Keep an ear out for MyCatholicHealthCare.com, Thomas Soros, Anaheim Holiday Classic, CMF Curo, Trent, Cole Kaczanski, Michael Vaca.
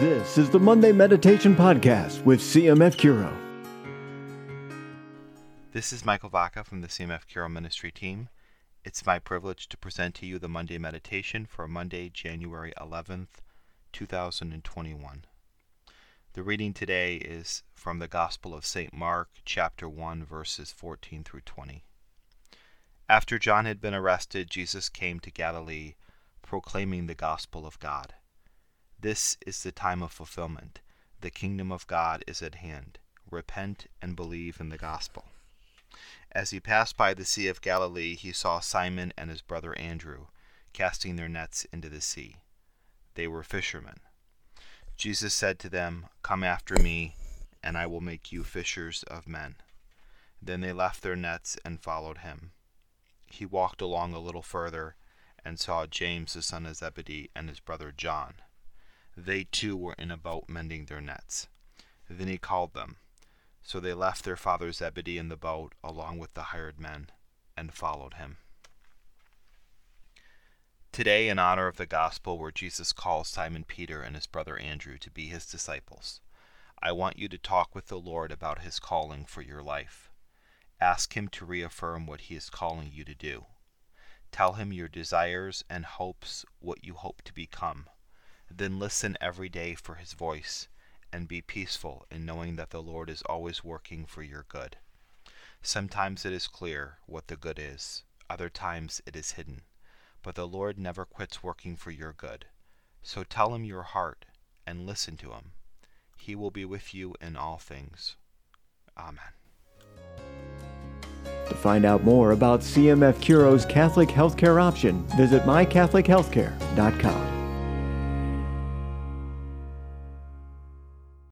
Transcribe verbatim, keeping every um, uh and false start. This is the Monday Meditation Podcast with C M F Curo. This is Michael Vaca from the C M F Curo Ministry team. It's my privilege to present to you the Monday Meditation for Monday, January eleventh, two thousand twenty-one. The reading today is from the Gospel of Saint Mark, chapter one, verses fourteen through twenty. After John had been arrested, Jesus came to Galilee, proclaiming the Gospel of God. This is the time of fulfillment. The kingdom of God is at hand. Repent and believe in the gospel. As he passed by the Sea of Galilee, he saw Simon and his brother Andrew casting their nets into the sea. They were fishermen. Jesus said to them, "Come after me, and I will make you fishers of men." Then they left their nets and followed him. He walked along a little further and saw James the son of Zebedee and his brother John. They too were in a boat mending their nets. Then he called them. So they left their father Zebedee in the boat along with the hired men and followed him. Today, in honor of the gospel where Jesus calls Simon Peter and his brother Andrew to be his disciples, I want you to talk with the Lord about his calling for your life. Ask him to reaffirm what he is calling you to do. Tell him your desires and hopes, what you hope to become. Then listen every day for his voice, and be peaceful in knowing that the Lord is always working for your good. Sometimes it is clear what the good is, other times it is hidden, but the Lord never quits working for your good. So tell him your heart and listen to him. He will be with you in all things. Amen. To find out more about C M F Curo's Catholic healthcare option, visit My Catholic Health Care dot com.